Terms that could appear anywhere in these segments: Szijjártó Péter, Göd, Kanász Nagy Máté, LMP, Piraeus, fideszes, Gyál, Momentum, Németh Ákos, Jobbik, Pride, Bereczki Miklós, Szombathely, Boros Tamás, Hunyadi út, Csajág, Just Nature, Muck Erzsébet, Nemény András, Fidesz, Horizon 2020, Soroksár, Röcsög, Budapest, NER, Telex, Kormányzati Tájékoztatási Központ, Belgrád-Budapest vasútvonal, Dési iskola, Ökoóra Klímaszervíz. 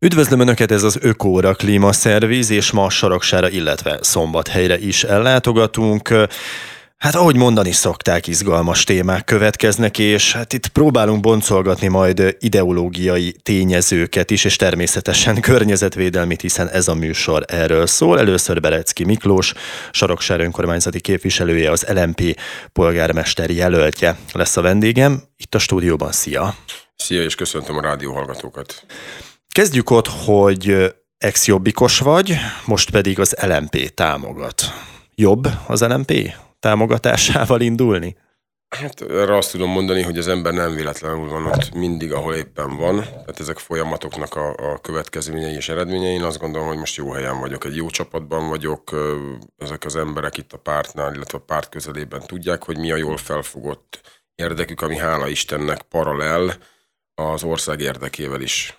Üdvözlöm Önöket, ez az Ökoóra Klímaszervíz, és ma Soroksára, illetve Szombathelyre is ellátogatunk. Hát ahogy mondani szokták, izgalmas témák következnek, és hát itt próbálunk boncolgatni majd ideológiai tényezőket is, és természetesen környezetvédelmit, hiszen ez a műsor erről szól. Először Bereczki Miklós, Soroksár önkormányzati képviselője, az LMP polgármester jelöltje lesz a vendégem. Itt a stúdióban, szia! Szia, és köszöntöm a rádió hallgatókat! Kezdjük ott, hogy ex-jobbikos vagy, most pedig az LMP támogat. Jobb az LMP támogatásával indulni? Hát erre azt tudom mondani, hogy az ember nem véletlenül van ott mindig, ahol éppen van. Tehát ezek folyamatoknak a következményei és eredményei. Én azt gondolom, hogy most jó helyen vagyok, egy jó csapatban vagyok. Ezek az emberek itt a pártnál, illetve a párt közelében tudják, hogy mi a jól felfogott érdekük, ami hála Istennek paralel az ország érdekével is.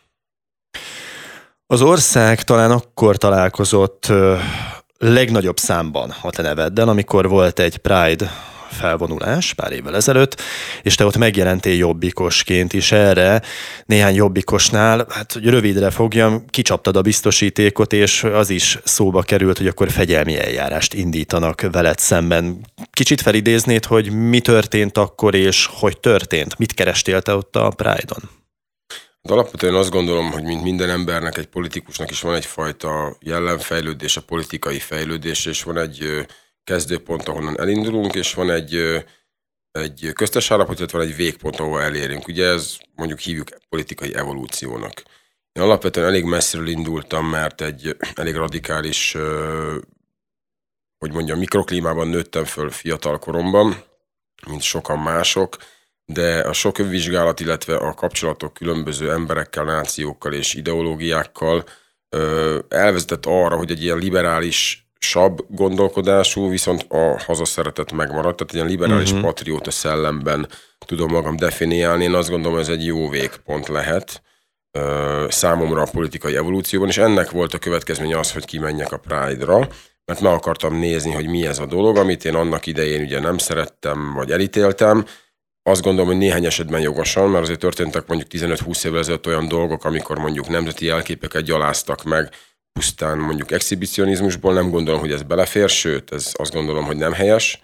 Az ország talán akkor találkozott legnagyobb számban a te neveddel, amikor volt egy Pride felvonulás pár évvel ezelőtt, és te ott megjelentél jobbikosként is erre. Néhány jobbikosnál, hát hogy rövidre fogjam, kicsaptad a biztosítékot, és az is szóba került, hogy akkor fegyelmi eljárást indítanak veled szemben. Kicsit felidéznéd, hogy mi történt akkor, és hogy történt? Mit kerestél te ott a Pride-on? De alapvetően azt gondolom, hogy mint minden embernek, egy politikusnak is van egyfajta jellemfejlődés, a politikai fejlődés, és van egy kezdőpont, ahonnan elindulunk, és van egy köztes állapot, illetve van egy végpont, ahol elérünk. Ugye ez mondjuk hívjuk politikai evolúciónak. Én alapvetően elég messziről indultam, mert egy elég radikális, hogy mondjam, mikroklímában nőttem föl fiatal koromban, mint sokan mások, de a sok önvizsgálat, illetve a kapcsolatok különböző emberekkel, nációkkal és ideológiákkal elvezetett arra, hogy egy ilyen liberálisabb gondolkodású, viszont a hazaszeretet megmaradt, tehát egy ilyen liberális patrióta szellemben tudom magam definiálni. Én azt gondolom, ez egy jó végpont lehet számomra a politikai evolúcióban, és ennek volt a következménye az, hogy kimenjek a Pride-ra, mert meg akartam nézni, hogy mi ez a dolog, amit én annak idején ugye nem szerettem, vagy elítéltem. Azt gondolom, hogy néhány esetben jogosan, mert azért történtek mondjuk 15-20 évvel ezelőtt olyan dolgok, amikor mondjuk nemzeti jelképeket gyaláztak meg, pusztán mondjuk exhibicionizmusból. Nem gondolom, hogy ez belefér, sőt, ez azt gondolom, hogy nem helyes.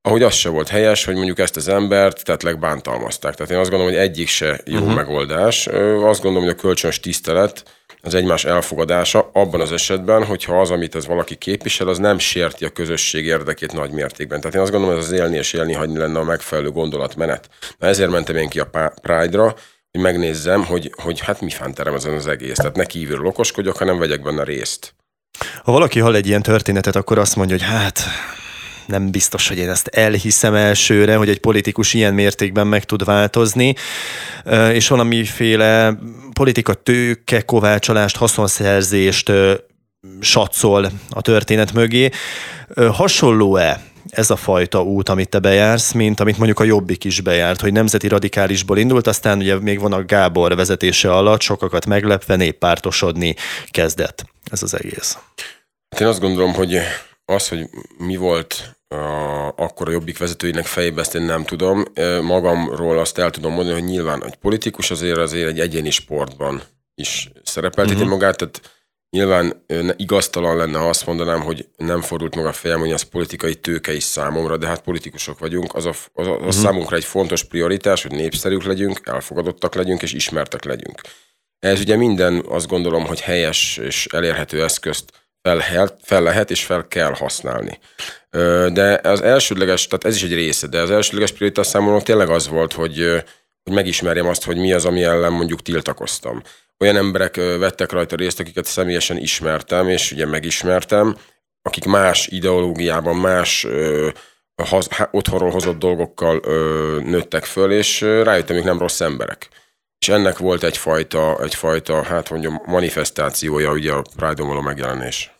Ahogy az se volt helyes, hogy mondjuk ezt az embert tettleg bántalmazták. Tehát én azt gondolom, hogy egyik se jó megoldás. Azt gondolom, hogy a kölcsönös tisztelet, az egymás elfogadása abban az esetben, hogyha az, amit ez valaki képvisel, az nem sérti a közösség érdekét nagy mértékben. Tehát én azt gondolom, hogy ez az élni és élni hagyni lenne a megfelelő gondolatmenet. Na ezért mentem én ki a Pride-ra, hogy megnézzem, hogy hát mi fánterem ezen az egész. Tehát ne kívülről okoskodjak, hanem vegyek benne részt. Ha valaki hall egy ilyen történetet, akkor azt mondja, hogy hát nem biztos, hogy én ezt elhiszem elsőre, hogy egy politikus ilyen mértékben meg tud változni, és valamiféle politika tőke, kovácsolást, haszonszerzést satszol a történet mögé. Hasonló-e ez a fajta út, amit te bejársz, mint amit mondjuk a Jobbik is bejárt, hogy nemzeti radikálisból indult, aztán ugye még van a Gábor vezetése alatt, sokakat meglepve néppártosodni kezdett ez az egész? Hát én azt gondolom, hogy az, hogy mi volt akkor a Jobbik vezetőinek fejében, ezt én nem tudom. Magamról azt el tudom mondani, hogy nyilván egy politikus azért egy egyéni sportban is szerepelteti magát, tehát nyilván igaztalan lenne, ha azt mondanám, hogy nem fordult maga a fejem, hogy az politikai tőke is számomra, de hát politikusok vagyunk, az számunkra egy fontos prioritás, hogy népszerűk legyünk, elfogadottak legyünk és ismertek legyünk. Ez ugye minden, azt gondolom, hogy helyes és elérhető eszközt fel lehet és fel kell használni. De az elsődleges, tehát ez is egy része, de az elsődleges prioritás számomra tényleg az volt, hogy megismerjem azt, hogy mi az, ami ellen mondjuk tiltakoztam. Olyan emberek vettek rajta részt, akiket személyesen ismertem, és ugye megismertem, akik más ideológiában, más otthonról hozott dolgokkal nőttek föl, és rájöttem, ők nem rossz emberek. És ennek volt egyfajta manifestációja, ugye a Pride-on való megjelenés.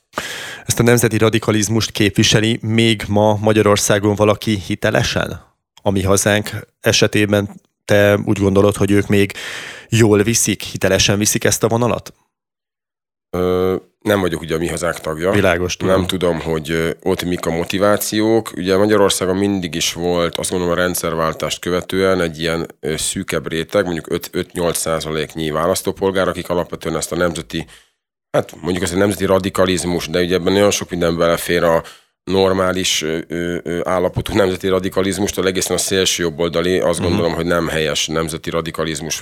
Ezt a nemzeti radikalizmust képviseli még ma Magyarországon valaki hitelesen? A Mi Hazánk esetében te úgy gondolod, hogy ők még jól viszik, hitelesen viszik ezt a vonalat? nem vagyok ugye a Mi Hazánk tagja. Világos. Tudom. Nem tudom, hogy ott mik a motivációk. Ugye Magyarországon mindig is volt, azt mondom, a rendszerváltást követően egy ilyen szűkebb réteg, mondjuk 5-8%-nyi választópolgár, akik alapvetően ezt a nemzeti, hát mondjuk ezt a nemzeti radikalizmus, de ugye ebben nagyon sok minden belefér a normális állapotú nemzeti radikalizmustól, egészen a szélső jobboldali, azt gondolom, hogy nem helyes nemzeti radikalizmus,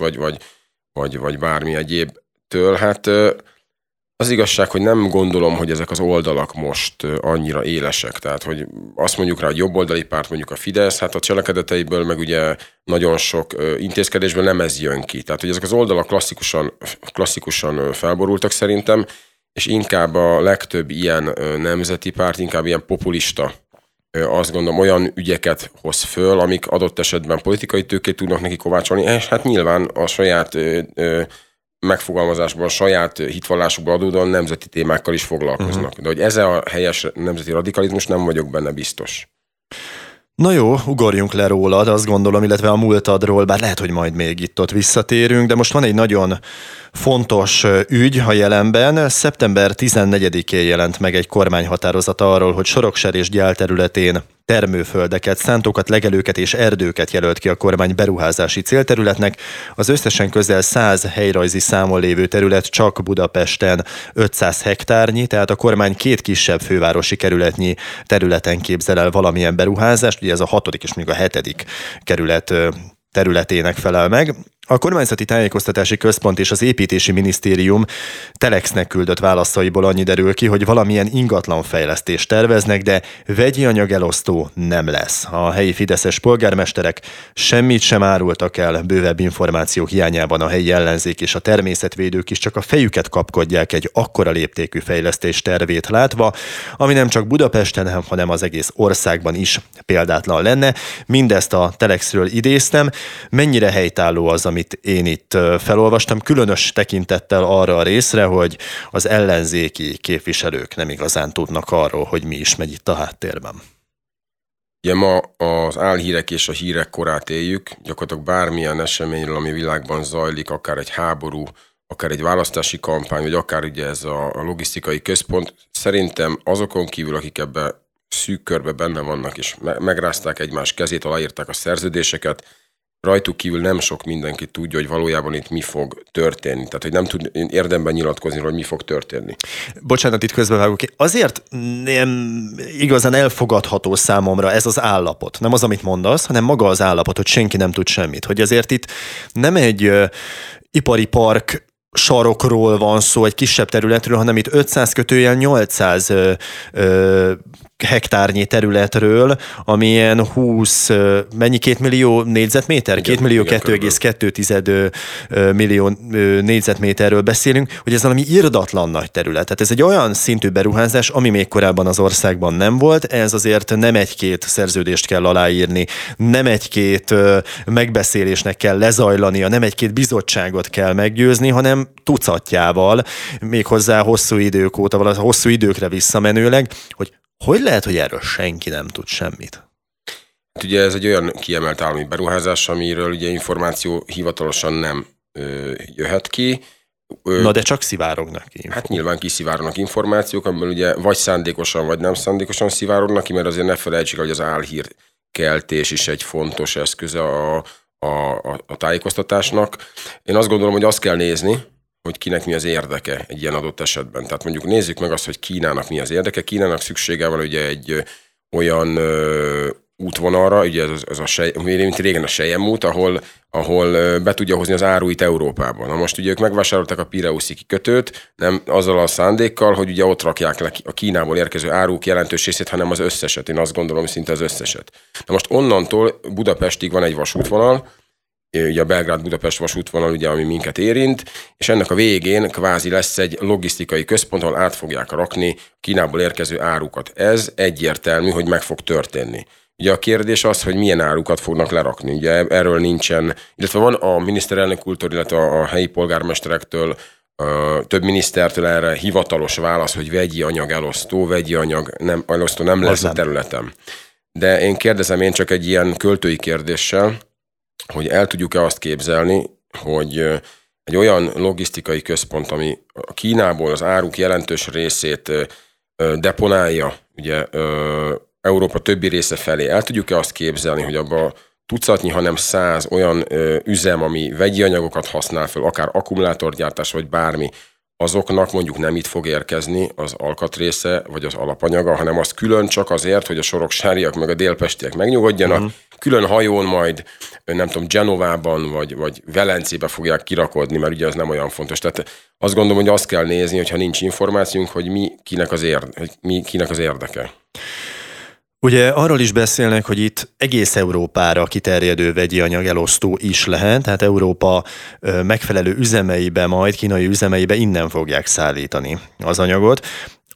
vagy bármi egyébtől. Hát az igazság, hogy nem gondolom, hogy ezek az oldalak most annyira élesek. Tehát, hogy azt mondjuk rá, hogy jobboldali párt, mondjuk a Fidesz, hát a cselekedeteiből, meg ugye nagyon sok intézkedésből nem ez jön ki. Tehát, hogy ezek az oldalak klasszikusan felborultak szerintem, és inkább a legtöbb ilyen nemzeti párt, inkább ilyen populista, azt gondolom, olyan ügyeket hoz föl, amik adott esetben politikai tőkét tudnak neki kovácsolni, és hát nyilván a saját megfogalmazásban, a saját hitvallásukban adódóan nemzeti témákkal is foglalkoznak. De hogy ez a helyes nemzeti radikalizmus, nem vagyok benne biztos. Na jó, ugorjunk le rólad, azt gondolom, illetve a múltadról, bár lehet, hogy majd még itt-ott visszatérünk, de most van egy nagyon fontos ügy a jelenben. Szeptember 14-én jelent meg egy kormányhatározata arról, hogy Soroksár és Gyál területén termőföldeket, szántókat, legelőket és erdőket jelölt ki a kormány beruházási célterületnek. Az összesen közel 100 helyrajzi számon lévő terület csak Budapesten 500 hektárnyi, tehát a kormány 2 kisebb fővárosi kerületnyi területen képzel el valamilyen beruházást, ugye ez a 6. és mondjuk a 7. kerület területének felel meg. A Kormányzati Tájékoztatási Központ és az Építési Minisztérium Telexnek küldött válaszaiból annyi derül ki, hogy valamilyen ingatlanfejlesztést terveznek, de vegyi anyag elosztó nem lesz. A helyi fideszes polgármesterek semmit sem árultak el, bővebb információk hiányában a helyi ellenzék és a természetvédők is csak a fejüket kapkodják egy akkora léptékű fejlesztés tervét látva, ami nem csak Budapesten, hanem az egész országban is példátlan lenne. Mindezt a Telexről idéztem. Mennyire helytálló az, amit én itt felolvastam, különös tekintettel arra a részre, hogy az ellenzéki képviselők nem igazán tudnak arról, hogy mi is megy itt a háttérben. Ugye ma az álhírek és a hírek korát éljük, gyakorlatilag bármilyen eseményről, ami világban zajlik, akár egy háború, akár egy választási kampány, vagy akár ugye ez a logisztikai központ, szerintem azokon kívül, akik ebbe szűk körbe benne vannak, és megrázták egymás kezét, aláírták a szerződéseket, rajtuk kívül nem sok mindenki tudja, hogy valójában itt mi fog történni. Tehát, hogy nem tud érdemben nyilatkozni, hogy mi fog történni. Bocsánat, itt közbevágok ki. Azért nem igazán elfogadható számomra ez az állapot. Nem az, amit mondasz, hanem maga az állapot, hogy senki nem tud semmit. Hogy azért itt nem egy ipari park sarokról van szó, egy kisebb területről, hanem itt 500-800 hektárnyi területről, amilyen 2 millió négyzetméter? 2,2 millió négyzetméterről beszélünk, hogy ez valami irdatlan nagy terület. Tehát ez egy olyan szintű beruházás, ami még korábban az országban nem volt, ez azért nem 1-2 szerződést kell aláírni, nem 1-2 megbeszélésnek kell lezajlania, nem 1-2 bizottságot kell meggyőzni, hanem tucatjával, méghozzá hosszú idők óta, valahol hosszú időkre visszamenőleg, hogy lehet, hogy erről senki nem tud semmit? Hát ugye ez egy olyan kiemelt állami beruházás, amiről ugye információ hivatalosan nem jöhet ki. Na de csak szivárognak ki. Hát nyilván kiszivárognak információk, amiből ugye vagy szándékosan, vagy nem szándékosan szivárognak ki, mert azért ne felejtsük, hogy az álhírkeltés is egy fontos eszköze a tájékoztatásnak. Én azt gondolom, hogy azt kell nézni, hogy kinek mi az érdeke egy ilyen adott esetben. Tehát mondjuk nézzük meg azt, hogy Kínának mi az érdeke. Kínának szüksége van ugye egy olyan útvonalra, ugye mint régen a Selyem út, ahol be tudja hozni az áruit Európában. Na most ugye ők megvásárolták a Piraeuszi kikötőt, nem azzal a szándékkal, hogy ugye ott rakják le a Kínából érkező áruk jelentős részét, hanem az összeset. Én azt gondolom, szinte az összeset. Na most onnantól Budapestig van egy vasútvonal, ugye a Belgrád-Budapest vasútvonal, ugye, ami minket érint, és ennek a végén kvázi lesz egy logisztikai központ, ahol át fogják rakni Kínából érkező árukat. Ez egyértelmű, hogy meg fog történni. Ugye a kérdés az, hogy milyen árukat fognak lerakni. Ugye erről nincsen, illetve van a miniszterelnök úrtól, illetve a helyi polgármesterektől, több minisztertől erre hivatalos válasz, hogy vegyi anyag elosztó nem lesz a területem. De én kérdezem, én csak egy ilyen költői kérdéssel, hogy el tudjuk-e azt képzelni, hogy egy olyan logisztikai központ, ami a Kínából az áruk jelentős részét deponálja, ugye Európa többi része felé. El tudjuk-e azt képzelni, hogy abban tucatnyi, hanem 100 olyan üzem, ami vegyi anyagokat használ fel, akár akkumulátorgyártás, vagy bármi, azoknak mondjuk nem itt fog érkezni az alkatrésze, vagy az alapanyaga, hanem az külön csak azért, hogy a soroksáriak, meg a délpestiek megnyugodjanak, külön hajón majd, nem tudom, Genovában, vagy Velencébe fogják kirakodni, mert ugye ez nem olyan fontos. Tehát azt gondolom, hogy azt kell nézni, hogyha nincs információnk, hogy mi kinek az érdeke. Ugye arról is beszélnek, hogy itt egész Európára kiterjedő vegyi anyag elosztó is lehet, tehát Európa megfelelő üzemeibe, majd kínai üzemeibe innen fogják szállítani az anyagot.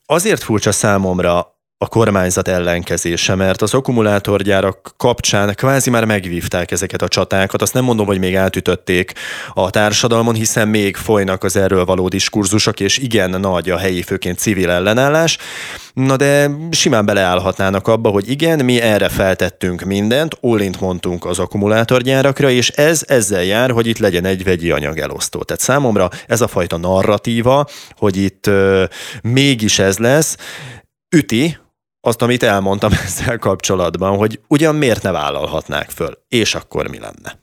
Azért furcsa számomra a kormányzat ellenkezése, mert az akkumulátorgyárak kapcsán kvázi már megvívták ezeket a csatákat, azt nem mondom, hogy még átütötték a társadalmon, hiszen még folynak az erről való diskurzusok, és igen nagy a helyi, főként civil ellenállás, na de simán beleállhatnának abba, hogy igen, mi erre feltettünk mindent, all-int mondtunk az akkumulátorgyárakra, és ez ezzel jár, hogy itt legyen egy vegyi anyag elosztó. Tehát számomra ez a fajta narratíva, hogy itt mégis ez lesz, üti azt, amit elmondtam ezzel kapcsolatban, hogy ugyan miért ne vállalhatnák föl, és akkor mi lenne?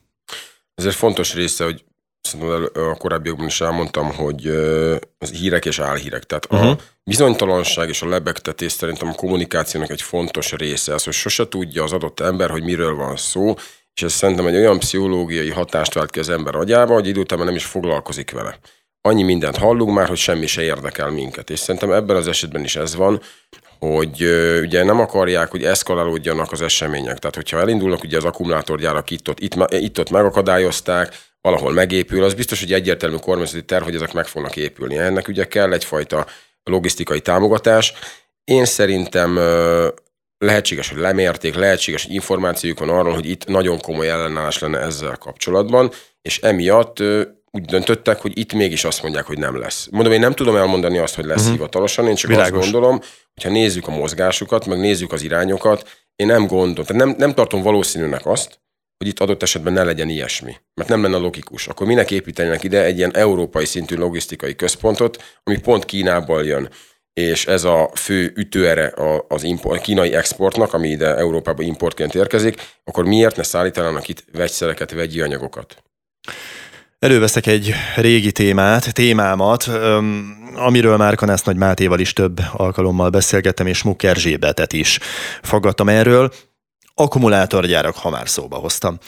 Ezért fontos része, hogy szerintem a korábbiakban is elmondtam, hogy az hírek és álhírek. Tehát a bizonytalanság és a lebegtetés szerintem a kommunikációnak egy fontos része. Az, hogy sose tudja az adott ember, hogy miről van szó, és ez szerintem egy olyan pszichológiai hatást vált ki az ember agyába, hogy idő után nem is foglalkozik vele. Annyi mindent hallunk már, hogy semmi se érdekel minket. És szerintem ebben az esetben is ez van, hogy ugye nem akarják, hogy eszkalálódjanak az események. Tehát, hogyha elindulnak ugye az akkumulátorgyárak itt-ott megakadályozták, valahol megépül, az biztos, hogy egyértelmű kormányzati terv, hogy ezek meg fognak épülni. Ennek ugye kell egyfajta logisztikai támogatás. Én szerintem lehetséges, hogy lemérték, lehetséges, hogy információjuk van arról, hogy itt nagyon komoly ellenállás lenne ezzel kapcsolatban, és emiatt úgy döntöttek, hogy itt mégis azt mondják, hogy nem lesz. Mondom, én nem tudom elmondani azt, hogy lesz hivatalosan, én csak azt gondolom, hogyha nézzük a mozgásukat, meg nézzük az irányokat, én nem gondolom, tehát nem tartom valószínűnek azt, hogy itt adott esetben ne legyen ilyesmi, mert nem lenne logikus. Akkor minek építenének ide egy ilyen európai szintű logisztikai központot, ami pont Kínából jön, és ez a fő ütőere a kínai exportnak, ami ide Európába importként érkezik, akkor miért ne szállítanának itt vegyszereket, vegyi anyagokat? Előveszek egy régi témámat, amiről már Kanász Nagy Mátéval is több alkalommal beszélgettem, és Muck Erzsébetet is faggattam erről. Akkumulátorgyárak, ha már szóba hoztam.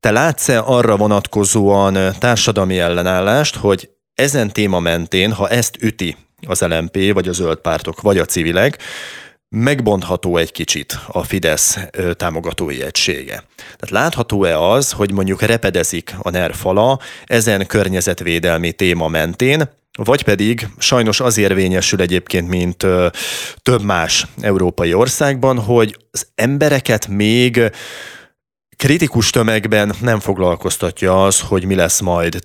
Te látsz-e arra vonatkozóan társadalmi ellenállást, hogy ezen téma mentén, ha ezt üti az LMP, vagy a zöld pártok, vagy a civilek, megbontható egy kicsit a Fidesz támogatói egysége. Tehát látható-e az, hogy mondjuk repedezik a NER fala ezen környezetvédelmi téma mentén, vagy pedig sajnos az érvényesül egyébként, mint több más európai országban, hogy az embereket még kritikus tömegben nem foglalkoztatja az, hogy mi lesz majd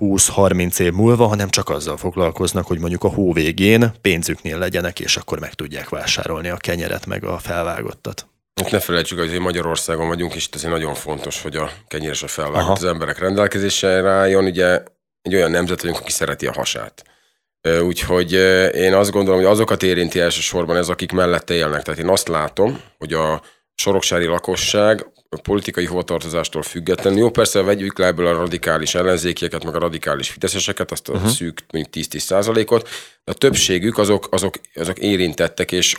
10-20-30 év múlva, hanem csak azzal foglalkoznak, hogy mondjuk a hó végén pénzüknél legyenek, és akkor meg tudják vásárolni a kenyeret meg a felvágottat. Ne felejtsük, hogy Magyarországon vagyunk, és itt azért nagyon fontos, hogy a kenyér és a felvágott az emberek rendelkezésére álljon. Ugye egy olyan nemzet vagyunk, aki szereti a hasát. Úgyhogy én azt gondolom, hogy azokat érinti elsősorban ez, akik mellette élnek. Tehát én azt látom, hogy a soroksári lakosság a politikai hovatartozástól függetlenül. Jó, persze vegyük le ebből a radikális ellenzékieket, meg a radikális fideszeseket, azt a szűk, mondjuk 10-10%, de a többségük azok érintettek, és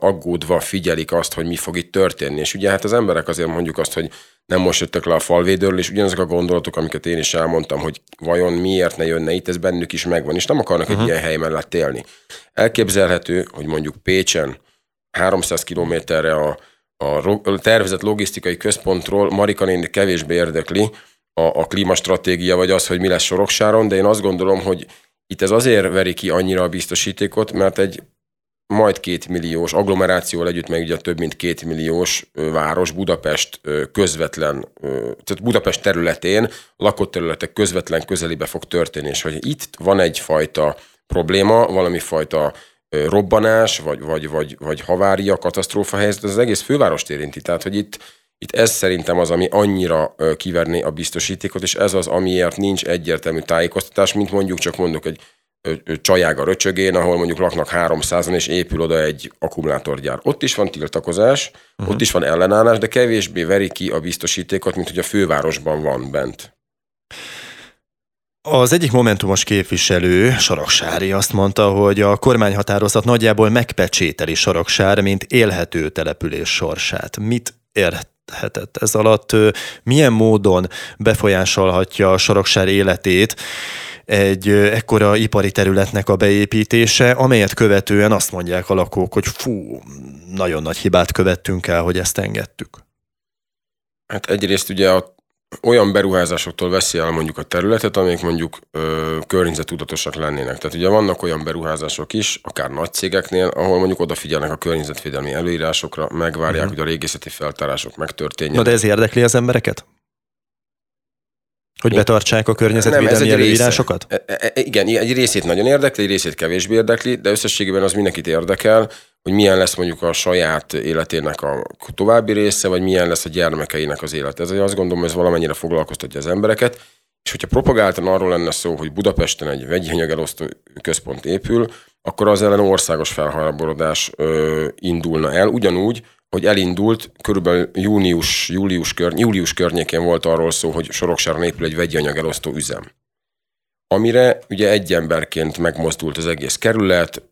aggódva figyelik azt, hogy mi fog itt történni. És ugye hát az emberek azért mondjuk azt, hogy nem most jöttek le a falvédőről, és ugyanazok a gondolatok, amiket én is elmondtam, hogy vajon miért ne jönne itt, ez bennük is megvan, és nem akarnak egy ilyen hely mellett élni. Elképzelhető, hogy mondjuk Pécsen 300 kilométerre a tervezett logisztikai központról Marika néni kevésbé érdekli a klímastratégia, vagy az, hogy mi lesz Soroksáron, de én azt gondolom, hogy itt ez azért veri ki annyira a biztosítékot, mert egy majd 2 milliós agglomerációval együtt, meg ugye több mint 2 milliós város Budapest közvetlen, tehát Budapest területén, lakott területek közvetlen közelébe fog történni, és hogy itt van egyfajta probléma, valami fajta robbanás, vagy havária, katasztrófa helyzet, az egész fővárost érinti. Tehát, hogy itt Itt ez szerintem az, ami annyira kiverné a biztosítékot, és ez az, amiért nincs egyértelmű tájékoztatás, mint mondjuk csak mondok egy Csajág a Röcsögén, ahol mondjuk laknak 300-an, és épül oda egy akkumulátorgyár. Ott is van tiltakozás, ott is van ellenállás, de kevésbé veri ki a biztosítékot, mint hogy a fővárosban van bent. Az egyik momentumos képviselő, Soroksári, azt mondta, hogy a kormányhatározat nagyjából megpecsételi Soroksár, mint élhető település sorsát. Mit érthetett ez alatt? Milyen módon befolyásolhatja a Soroksár életét egy ekkora ipari területnek a beépítése, amelyet követően azt mondják a lakók, hogy fú, nagyon nagy hibát követtünk el, hogy ezt engedtük? Hát egyrészt ugye olyan beruházásoktól veszi el mondjuk a területet, amelyek mondjuk környezettudatosak lennének. Tehát ugye vannak olyan beruházások is, akár nagy cégeknél, ahol mondjuk odafigyelnek a környezetvédelmi előírásokra, megvárják, hogy a régészeti feltárások megtörténjenek. Na de ez érdekli az embereket? Hogy betartsák a környezetvédelmi előírásokat? Igen, egy részét nagyon érdekli, egy részét kevésbé érdekli, de összességében az mindenkit érdekel, hogy milyen lesz mondjuk a saját életének a további része, vagy milyen lesz a gyermekeinek az élete. Ez azt gondolom, hogy ez valamennyire foglalkoztatja az embereket, és hogyha propagáltan arról lenne szó, hogy Budapesten egy vegyi anyagelosztó központ épül, akkor az ellen országos felháborodás indulna el, ugyanúgy, hogy elindult, körülbelül július környékén volt arról szó, hogy Soroksáron épül egy vegyi anyagelosztó üzem. Amire ugye egy emberként megmozdult az egész kerület,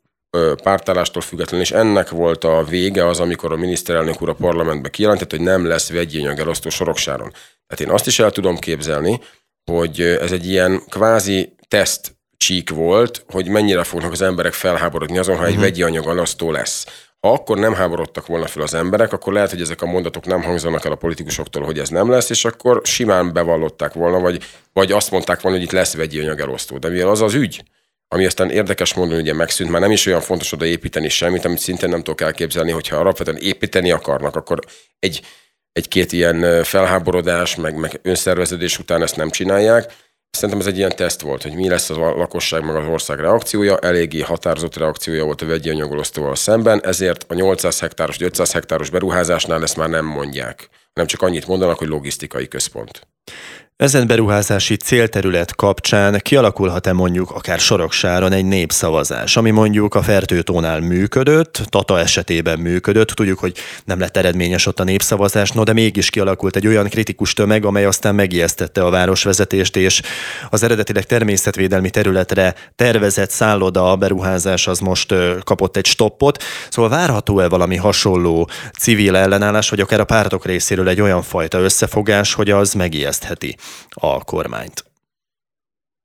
pártállástól függetlenül, és ennek volt a vége az, amikor a miniszterelnök úr a parlamentbe kijelentett, hogy nem lesz vegyi anyagelosztó Soroksáron. Tehát én azt is el tudom képzelni, hogy ez egy ilyen kvázi tesztcsík volt, hogy mennyire fognak az emberek felháborodni azon, ha egy vegyi anyagelosztó lesz. Ha akkor nem háborodtak volna fel az emberek, akkor lehet, hogy ezek a mondatok nem hangzanak el a politikusoktól, hogy ez nem lesz, és akkor simán bevallották volna, vagy azt mondták volna, hogy itt lesz vegyi anyagelosztó. De mivel az az ügy, ami aztán érdekes mondani, ugye megszűnt, már nem is olyan fontos oda építeni semmit, amit szintén nem tudok elképzelni, hogyha alapvetően építeni akarnak, akkor egy-két ilyen felháborodás, meg önszerveződés után ezt nem csinálják. Szerintem ez egy ilyen teszt volt, hogy mi lesz a lakosság meg az ország reakciója, eléggé határozott reakciója volt a vegyi anyagelosztóval szemben, ezért a 800 hektáros, 500 hektáros beruházásnál ezt már nem mondják, hanem csak annyit mondanak, hogy logisztikai központ. Ezen beruházási célterület kapcsán kialakulhat-e mondjuk akár Soroksáron egy népszavazás, ami mondjuk a Fertőtónál működött, Tata esetében működött, tudjuk, hogy nem lett eredményes ott a népszavazás, de mégis kialakult egy olyan kritikus tömeg, amely aztán megijesztette a városvezetést, és az eredetileg természetvédelmi területre tervezett szálloda a beruházás az most kapott egy stoppot, szóval várható-e valami hasonló civil ellenállás, vagy akár a pártok részéről egy olyan fajta összefogás, hogy az megijesztheti a kormányt?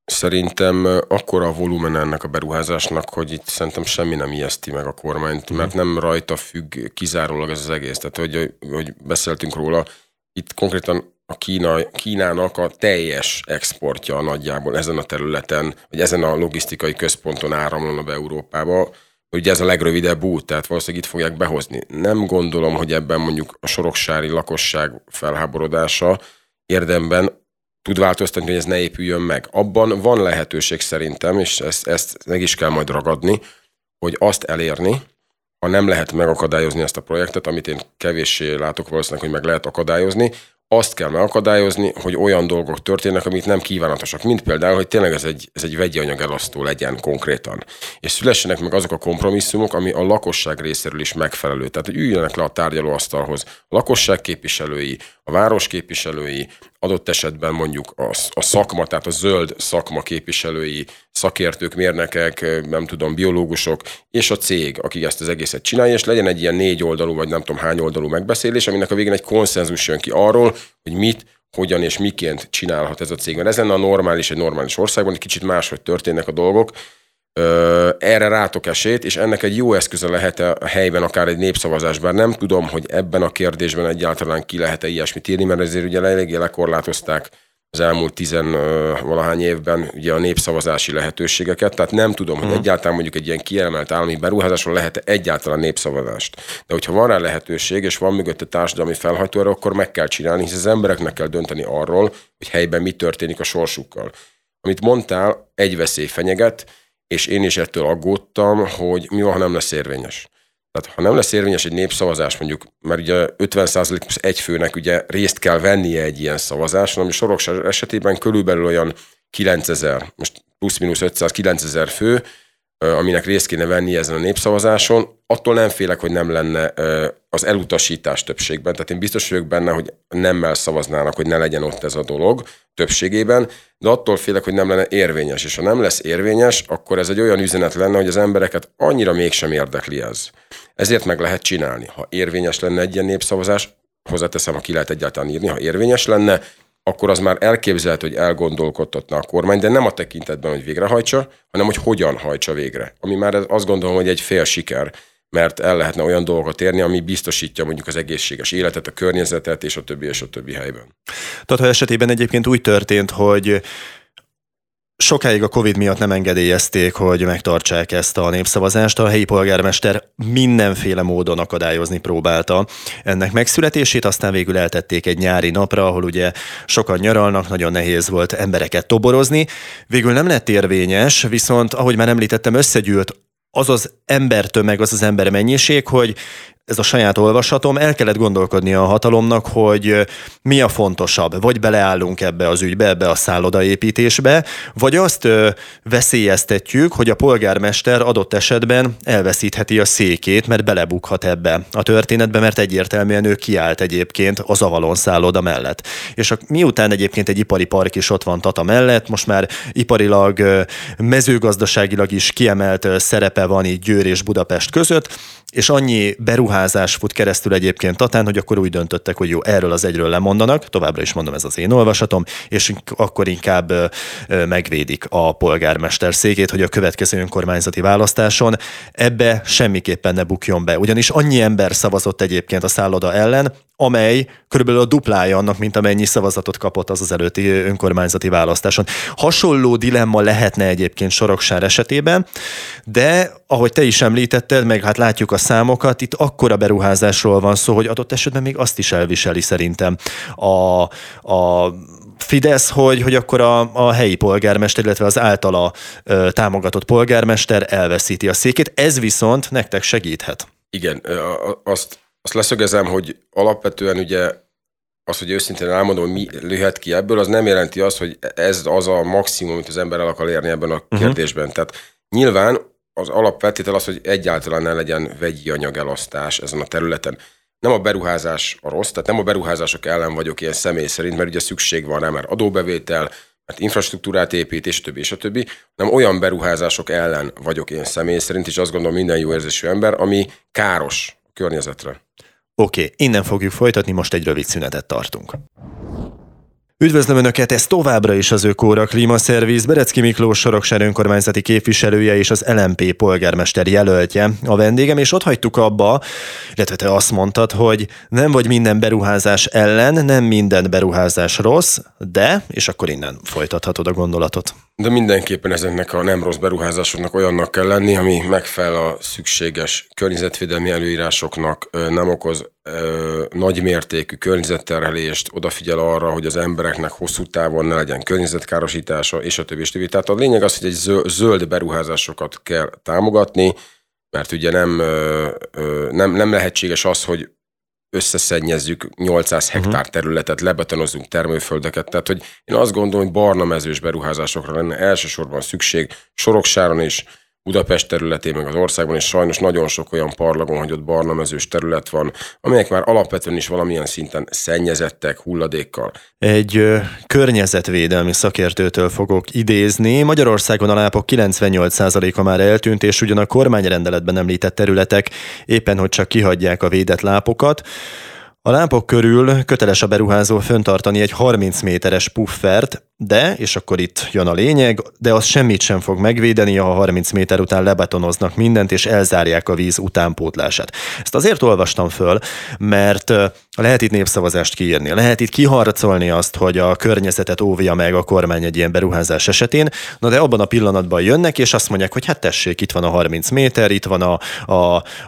Szerintem akkora a volumen ennek a beruházásnak, hogy itt szerintem semmi nem ijeszti meg a kormányt, mert nem rajta függ kizárólag ez az egész. Tehát, hogy beszéltünk róla, itt konkrétan a Kínának a teljes exportja nagyjából ezen a területen, vagy ezen a logisztikai központon áramlana be Európába. Ugye ez a legrövidebb út, tehát valószínűleg itt fogják behozni. Nem gondolom, hogy ebben mondjuk a soroksári lakosság felháborodása érdemben tud változtatni, hogy ez ne épüljön meg. Abban van lehetőség szerintem, és ezt meg is kell majd ragadni, hogy azt elérni, ha nem lehet megakadályozni ezt a projektet, amit én kevéssé látok valószínűleg, hogy meg lehet akadályozni, azt kell megakadályozni, hogy olyan dolgok történnek, amik nem kívánatosak, mint például, hogy tényleg ez egy vegyi anyagelosztó legyen konkrétan. És szülessenek meg azok a kompromisszumok, ami a lakosság részéről is megfelelő. Tehát, hogy üljenek le a tárgyalóasztalhoz a lakosság képviselői, a város képviselői, adott esetben mondjuk a szakma, tehát a zöld szakma képviselői, szakértők, mérnökek, nem tudom, biológusok, és a cég, aki ezt az egészet csinálja, és legyen egy ilyen 4 oldalú, vagy nem tudom hány oldalú megbeszélés, aminek a végén egy konszenzus jön ki arról, hogy mit, hogyan és miként csinálhat ez a cég. Mert ez lenne a normális, egy normális országban, egy kicsit máshogy történnek a dolgok. Erre rátok esélyt, és ennek egy jó eszköze lehet a helyben akár egy népszavazás, bár nem tudom, hogy ebben a kérdésben egyáltalán ki lehet-e ilyesmit írni, mert ezért ugye eléggé lekorlátozták az elmúlt 10-valahány évben ugye a népszavazási lehetőségeket, tehát nem tudom, hogy egyáltalán mondjuk egy ilyen kiemelt állami beruházásról lehet-e egyáltalán népszavazást. De hogyha van rá lehetőség, és van mögötte társadalmi felhajtó, akkor meg kell csinálni, hisz az embereknek kell dönteni arról, hogy helyben mi történik a sorsukkal. Amit mondtál, egy veszély fenyeget, és én is ettől aggódtam, hogy mi van, ha nem lesz érvényes. Tehát ha nem lesz érvényes egy népszavazás, mondjuk, mert ugye 50% plusz egy főnek ugye részt kell vennie egy ilyen szavazáson, ami Soroksár esetében körülbelül olyan 9000, most plusz-minusz 500, 9000 fő, aminek részt kéne vennie ezen a népszavazáson, attól nem félek, hogy nem lenne az elutasítás többségben. Tehát én biztos vagyok benne, hogy nemmel szavaznának, hogy ne legyen ott ez a dolog többségében, de attól félek, hogy nem lenne érvényes. És ha nem lesz érvényes, akkor ez egy olyan üzenet lenne, hogy az embereket annyira mégsem érdekli ez. Ezért meg lehet csinálni. Ha érvényes lenne egy ilyen népszavazás, hozzáteszem, ha ki lehet egyáltalán írni, ha érvényes lenne, akkor az már elképzelhető, hogy elgondolkodtatna a kormány, de nem a tekintetben, hogy végrehajtsa, hanem hogy hogyan hajtsa végre. Ami már azt gondolom, hogy egy fél siker, mert el lehetne olyan dolgokat érni, ami biztosítja mondjuk az egészséges életet, a környezetet, és a többi helyben. Tehát ha esetében egyébként úgy történt, hogy sokáig a Covid miatt nem engedélyezték, hogy megtartsák ezt a népszavazást. A helyi polgármester mindenféle módon akadályozni próbálta ennek megszületését, aztán végül eltették egy nyári napra, ahol ugye sokan nyaralnak, nagyon nehéz volt embereket toborozni. Végül nem lett érvényes, viszont ahogy már említettem, összegyűlt az az embertömeg, az az embermennyiség, hogy ez a saját olvasatom, el kellett gondolkodni a hatalomnak, hogy mi a fontosabb, vagy beleállunk ebbe az ügybe, ebbe a szállodaépítésbe, vagy azt veszélyeztetjük, hogy a polgármester adott esetben elveszítheti a székét, mert belebukhat ebbe a történetbe, mert egyértelműen ő kiállt egyébként az Avalon szálloda mellett. És miután egyébként egy ipari park is ott van Tata mellett, most már iparilag, mezőgazdaságilag is kiemelt szerepe van így Győr és Budapest között, és annyi beruházás fut keresztül egyébként Tatán, hogy akkor úgy döntöttek, hogy jó, erről az egyről lemondanak, továbbra is mondom, ez az én olvasatom, és akkor inkább megvédik a polgármester székét, hogy a következő önkormányzati választáson ebbe semmiképpen ne bukjon be. Ugyanis annyi ember szavazott egyébként a szálloda ellen, amely körülbelül a duplája annak, mint amennyi szavazatot kapott az előtti önkormányzati választáson. Hasonló dilemma lehetne egyébként Soroksár esetében, de ahogy te is említetted, meg hát látjuk a számokat, itt akkora beruházásról van szó, hogy adott esetben még azt is elviseli szerintem a Fidesz, hogy akkor a helyi polgármester, illetve az általa támogatott polgármester elveszíti a székét. Ez viszont nektek segíthet. Igen, azt leszögezem, hogy alapvetően ugye az, hogy őszintén elmondom, hogy mi lőhet ki ebből, az nem jelenti azt, hogy ez az a maximum, amit az ember el akar érni ebben a kérdésben. Uh-huh. Tehát nyilván az alapfeltétel az, hogy egyáltalán ne legyen vegyi anyagelosztás ezen a területen. Nem a beruházás a rossz, tehát nem a beruházások ellen vagyok ilyen személy szerint, mert ugye szükség van rá, mert adóbevétel, mert infrastruktúrát épít, és a többi, hanem olyan beruházások ellen vagyok én személy szerint, és azt gondolom minden jó érzésű ember, ami káros a környezetre. Oké, innen fogjuk folytatni, most egy rövid szünetet tartunk. Üdvözlöm Önöket, ez továbbra is az Ökoóra Klímaszervíz. Bereczki Miklós Soroksár önkormányzati képviselője és az LMP polgármester jelöltje a vendégem, és ott hagytuk abba, illetve te azt mondtad, hogy nem vagy minden beruházás ellen, nem minden beruházás rossz, de, és akkor innen folytathatod a gondolatot. De mindenképpen ezeknek a nem rossz beruházásoknak olyannak kell lenni, ami megfelel a szükséges környezetvédelmi előírásoknak, nem okoz nagymértékű környezetterhelést, odafigyel arra, hogy az embereknek hosszú távon ne legyen környezetkárosítása, és a többi. Tehát a lényeg az, hogy egy zöld beruházásokat kell támogatni, mert ugye nem lehetséges az, hogy összeszennyezzük 800 hektár területet, lebetonozunk termőföldeket. Tehát, hogy én azt gondolom, hogy barna mezős beruházásokra lenne elsősorban szükség Soroksáron is, Budapest területén, meg az országban, és sajnos nagyon sok olyan parlagon, hogy ott barna mezős terület van, amelyek már alapvetően is valamilyen szinten szennyezettek hulladékkal. Egy környezetvédelmi szakértőtől fogok idézni. Magyarországon a lápok 98%-a már eltűnt, és ugyan a kormányrendeletben említett területek éppen hogy csak kihagyják a védett lápokat. A lámpok körül köteles a beruházó föntartani egy 30 méteres puffert, de, és akkor itt jön a lényeg, de az semmit sem fog megvédeni, ha 30 méter után lebetonoznak mindent, és elzárják a víz utánpótlását. Ezt azért olvastam föl, mert lehet itt népszavazást kiírni, lehet itt kiharcolni azt, hogy a környezetet óvja meg a kormány egy ilyen beruházás esetén, na de abban a pillanatban jönnek, és azt mondják, hogy hát tessék, itt van a 30 méter, itt van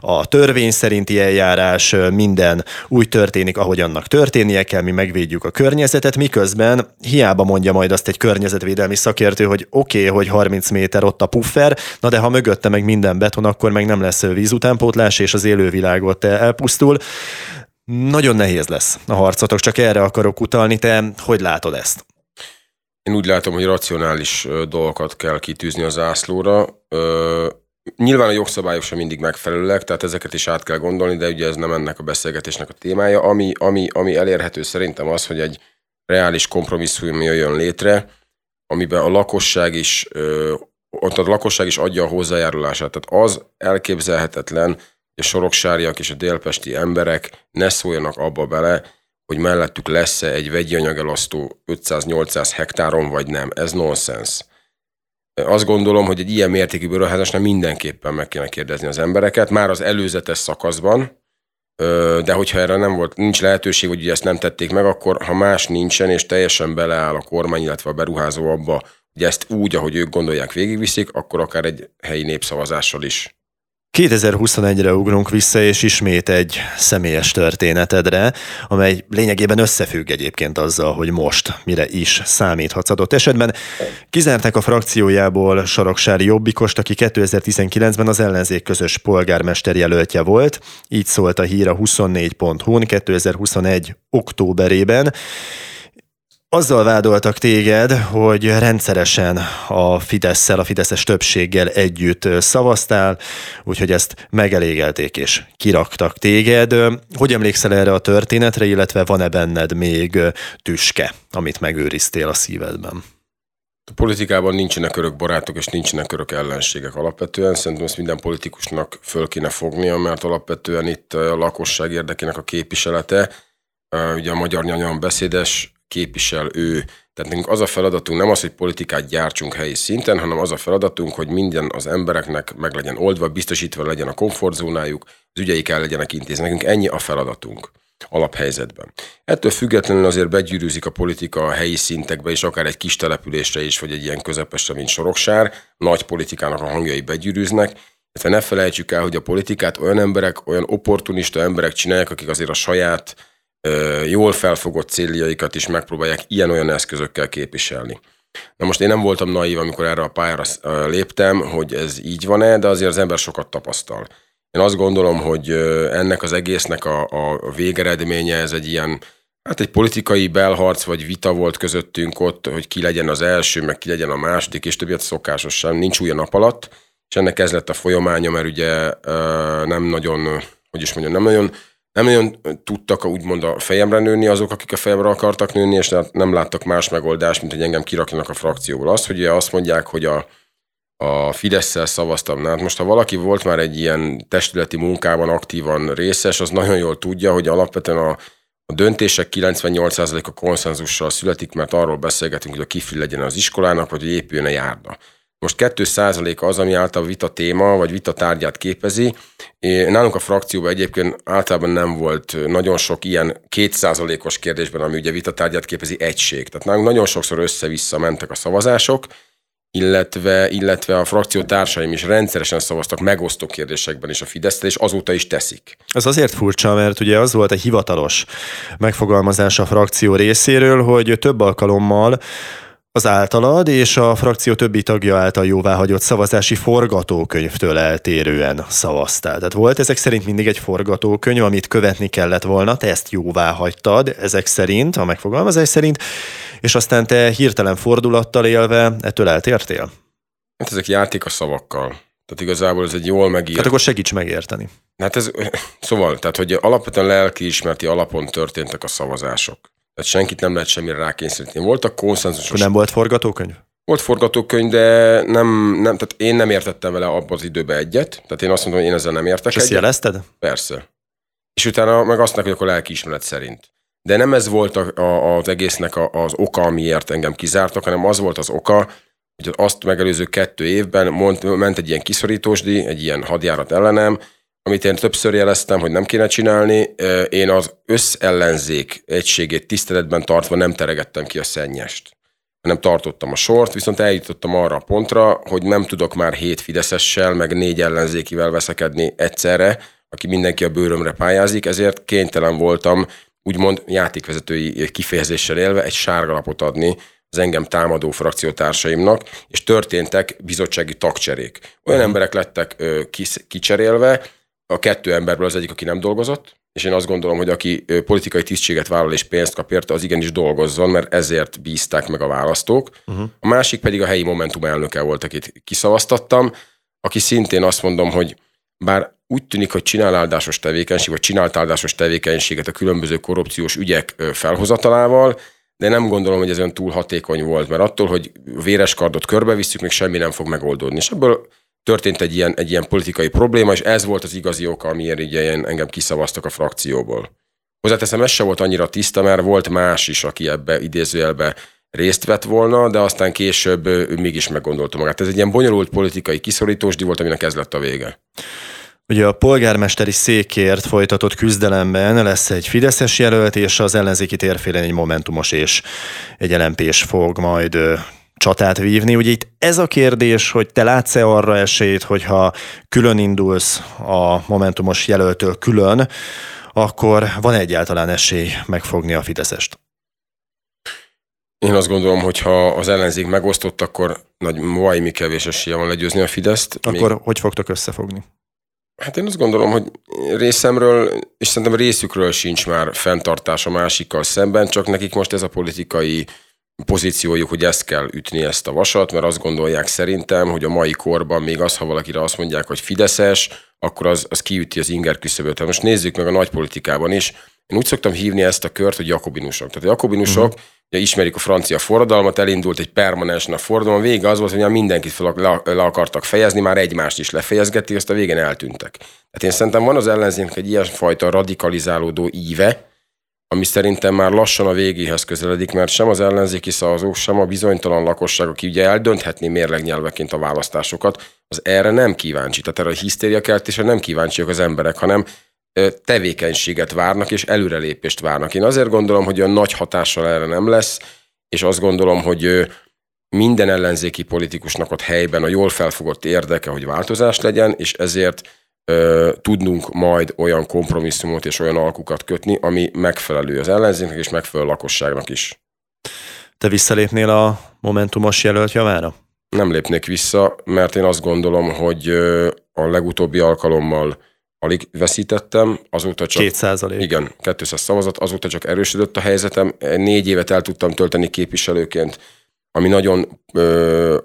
a törvény szerinti eljárás, minden úgy történik, ahogy annak történnie kell, mi megvédjük a környezetet, miközben hiába mondjam majd azt egy környezetvédelmi szakértő, hogy oké, hogy 30 méter ott a puffer, na de ha mögötte meg minden beton, akkor meg nem lesz vízutánpótlás, és az élővilágot elpusztul. Nagyon nehéz lesz a harcotok, csak erre akarok utalni. Te hogy látod ezt? Én úgy látom, hogy racionális dolgokat kell kitűzni a zászlóra. Nyilván a jogszabályok sem mindig megfelelőek, tehát ezeket is át kell gondolni, de ugye ez nem ennek a beszélgetésnek a témája. Ami elérhető szerintem az, hogy egy reális kompromisszum jön létre, amiben a lakosság is, adja a hozzájárulását. Tehát az elképzelhetetlen, hogy a soroksáriak és a délpesti emberek ne szóljanak abba bele, hogy mellettük lesz-e egy vegyi anyagelasztó 500-800 hektáron, vagy nem. Ez nonsens. Azt gondolom, hogy egy ilyen mértékű beruházásnál mindenképpen meg kéne kérdezni az embereket, már az előzetes szakaszban, de hogyha erre nincs lehetőség, hogy ezt nem tették meg, akkor ha más nincsen, és teljesen beleáll a kormány, illetve a beruházó abba, hogy ezt úgy, ahogy ők gondolják, végigviszik, akkor akár egy helyi népszavazással is. 2021-re ugrunk vissza, és ismét egy személyes történetedre, amely lényegében összefügg egyébként azzal, hogy most mire is számíthatsz adott esetben. Kizárták a frakciójából soroksári jobbikost, aki 2019-ben az ellenzék közös polgármester jelöltje volt. Így szólt a hír a 24.hu-n 2021. októberében. Azzal vádoltak téged, hogy rendszeresen a Fidesszel, a fideszes többséggel együtt szavaztál, úgyhogy ezt megelégelték és kiraktak téged. Hogy emlékszel erre a történetre, illetve van-e benned még tüske, amit megőriztél a szívedben? A politikában nincsenek örök barátok és nincsenek örök ellenségek alapvetően. Szerintem ezt minden politikusnak föl kéne fognia, mert alapvetően itt a lakosság érdekének a képviselete, ugye a magyar nyelven beszédes képviselő. Tehát nekünk az a feladatunk nem az, hogy politikát gyártsunk helyi szinten, hanem az a feladatunk, hogy minden az embereknek meg legyen oldva, biztosítva legyen a komfortzónájuk, az ügyeik el legyenek intézni. Nekünk ennyi a feladatunk alaphelyzetben. Ettől függetlenül azért begyűrűzik a politika a helyi szintekbe, és akár egy kis településre is, vagy egy ilyen közepesre, mint Soroksár, nagy politikának a hangjai begyűrűznek. Tehát ne felejtsük el, hogy a politikát olyan emberek, olyan opportunista emberek csinálják, akik azért a saját jól felfogott céljaikat is megpróbálják ilyen-olyan eszközökkel képviselni. Na most én nem voltam naív, amikor erre a pályára léptem, hogy ez így van-e, de azért az ember sokat tapasztal. Én azt gondolom, hogy ennek az egésznek a végeredménye ez egy ilyen, hát egy politikai belharc vagy vita volt közöttünk ott, hogy ki legyen az első, meg ki legyen a második, és többet szokásos sem, nincs új a nap alatt, és ennek ez lett a folyamánya, mert ugye nem nagyon tudtak úgymond a fejemre nőni azok, akik a fejemre akartak nőni, és nem láttak más megoldást, mint hogy engem kirakjanak a frakcióból. Az, hogy ugye azt mondják, hogy a Fidesszel szavaztam. Hát most, ha valaki volt már egy ilyen testületi munkában aktívan részes, az nagyon jól tudja, hogy alapvetően a döntések 98%-a konszenzussal születik, mert arról beszélgetünk, hogy a kifli legyen az iskolának, vagy hogy épüljön a járda. Most 2% az, ami által vita téma, vagy vita tárgyát képezi. Nálunk a frakcióban egyébként általában nem volt nagyon sok ilyen 2%-os kérdésben, ami ugye vita tárgyát képezi egység. Tehát nálunk nagyon sokszor össze-vissza mentek a szavazások, illetve a frakció társaim is rendszeresen szavaztak megosztó kérdésekben is a Fideszre, és azóta is teszik. Ez azért furcsa, mert ugye az volt egy hivatalos megfogalmazás a frakció részéről, hogy több alkalommal az általad és a frakció többi tagja által jóváhagyott szavazási forgatókönyvtől eltérően szavaztál. Tehát volt ezek szerint mindig egy forgatókönyv, amit követni kellett volna, te ezt jóváhagytad ezek szerint, a megfogalmazás szerint, és aztán te hirtelen fordulattal élve ettől eltértél? Hát ezek játék a szavakkal. Tehát igazából ez egy jól megírt. Hát akkor segíts megérteni. Hát ez, szóval, tehát hogy alapvetően lelkiismereti alapon történtek a szavazások. Tehát senkit nem lehet semmire rákényszeríteni. Voltak konszenzusos... Nem volt forgatókönyv? Volt forgatókönyv, de nem, tehát én nem értettem vele abban az időben egyet. Tehát én azt mondom, hogy én ezzel nem értek egyet. És ezt jelezted? Persze. És utána meg azt mondják, hogy akkor lelkiismeret szerint. De nem ez volt az egésznek az oka, amiért engem kizártak, hanem az volt az oka, hogy azt megelőző 2 évben ment egy ilyen kiszorítósdi, egy ilyen hadjárat ellenem, amit én többször jeleztem, hogy nem kéne csinálni, én az összellenzék egységét tiszteletben tartva nem teregettem ki a szennyest, hanem tartottam a sort, viszont eljutottam arra a pontra, hogy nem tudok már 7 fideszessel, meg 4 ellenzékivel veszekedni egyszerre, aki mindenki a bőrömre pályázik, ezért kénytelen voltam, úgymond játékvezetői kifejezéssel élve, egy sárgalapot adni az engem támadó frakciótársaimnak, és történtek bizottsági tagcserék. Olyan emberek lettek kicserélve, a kettő emberből az egyik, aki nem dolgozott, és én azt gondolom, hogy aki politikai tisztséget vállal és pénzt kap érte, az igenis dolgozzon, mert ezért bízták meg a választók. A másik pedig a helyi Momentum elnöke volt, akit kiszavaztattam, aki szintén azt mondom, hogy bár úgy tűnik, hogy csinál áldásos tevékenység, vagy csinált áldásos tevékenységet a különböző korrupciós ügyek felhozatalával, de nem gondolom, hogy ez olyan túl hatékony volt, mert attól, hogy véres kardot körbevisszük, még semmi nem fog megoldódni. És ebből történt egy ilyen politikai probléma, és ez volt az igazi oka, amiért így engem kiszavaztak a frakcióból. Hozzáteszem, ez sem volt annyira tiszta, mert volt más is, aki ebbe idézőjelbe részt vett volna, de aztán később ő mégis meggondolta magát. Ez egy ilyen bonyolult politikai kiszorítósdi volt, aminek ez lett a vége. Ugye a polgármesteri székért folytatott küzdelemben lesz egy fideszes jelölt, és az ellenzéki térfélen egy momentumos és egy LMP-s fog majd csatát vívni. Ugye itt ez a kérdés, hogy te látsz-e arra esélyt, hogyha külön indulsz a momentumos jelöltől külön, akkor van egyáltalán esély megfogni a fideszest? Én azt gondolom, hogy ha az ellenzék megosztott, akkor valami kevés esélye van legyőzni a Fideszt. Akkor hogy fogtok összefogni? Hát én azt gondolom, hogy részemről, és szerintem részükről sincs már fenntartás a másikkal szemben, csak nekik most ez a politikai pozíciójuk, hogy ezt kell ütni, ezt a vasat, mert azt gondolják szerintem, hogy a mai korban még az, ha valakire azt mondják, hogy fideszes, akkor az kiüti az inger küszöböt. Most nézzük meg a nagypolitikában is. Én úgy szoktam hívni ezt a kört, hogy jakobinusok. Tehát a jakobinusok, ugye ismerik a francia forradalmat, elindult egy permanensen a forradalom, vége az volt, hogy mindenkit le akartak fejezni, már egymást is lefejezgették, azt a végén eltűntek. Tehát én szerintem van az ellenzének egy ilyenfajta radikalizálódó íve, ami szerintem már lassan a végéhez közeledik, mert sem az ellenzéki szavazók, sem a bizonytalan lakosság, aki ugye eldönthetné mérlegnyelveként a választásokat, az erre nem kíváncsi. Tehát erre a hisztériakeltésre nem kíváncsiak az emberek, hanem tevékenységet várnak, és előrelépést várnak. Én azért gondolom, hogy olyan nagy hatással erre nem lesz, és azt gondolom, hogy minden ellenzéki politikusnak ott helyben a jól felfogott érdeke, hogy változás legyen, és ezért tudnunk majd olyan kompromisszumot és olyan alkukat kötni, ami megfelelő az ellenzéknek és megfelelő a lakosságnak is. Te visszalépnél a momentumos jelölt javára? Nem lépnék vissza, mert én azt gondolom, hogy a legutóbbi alkalommal alig veszítettem, azóta csak... 2%. Igen, 200 szavazat, azóta csak erősödött a helyzetem. 4 évet el tudtam tölteni képviselőként, ami nagyon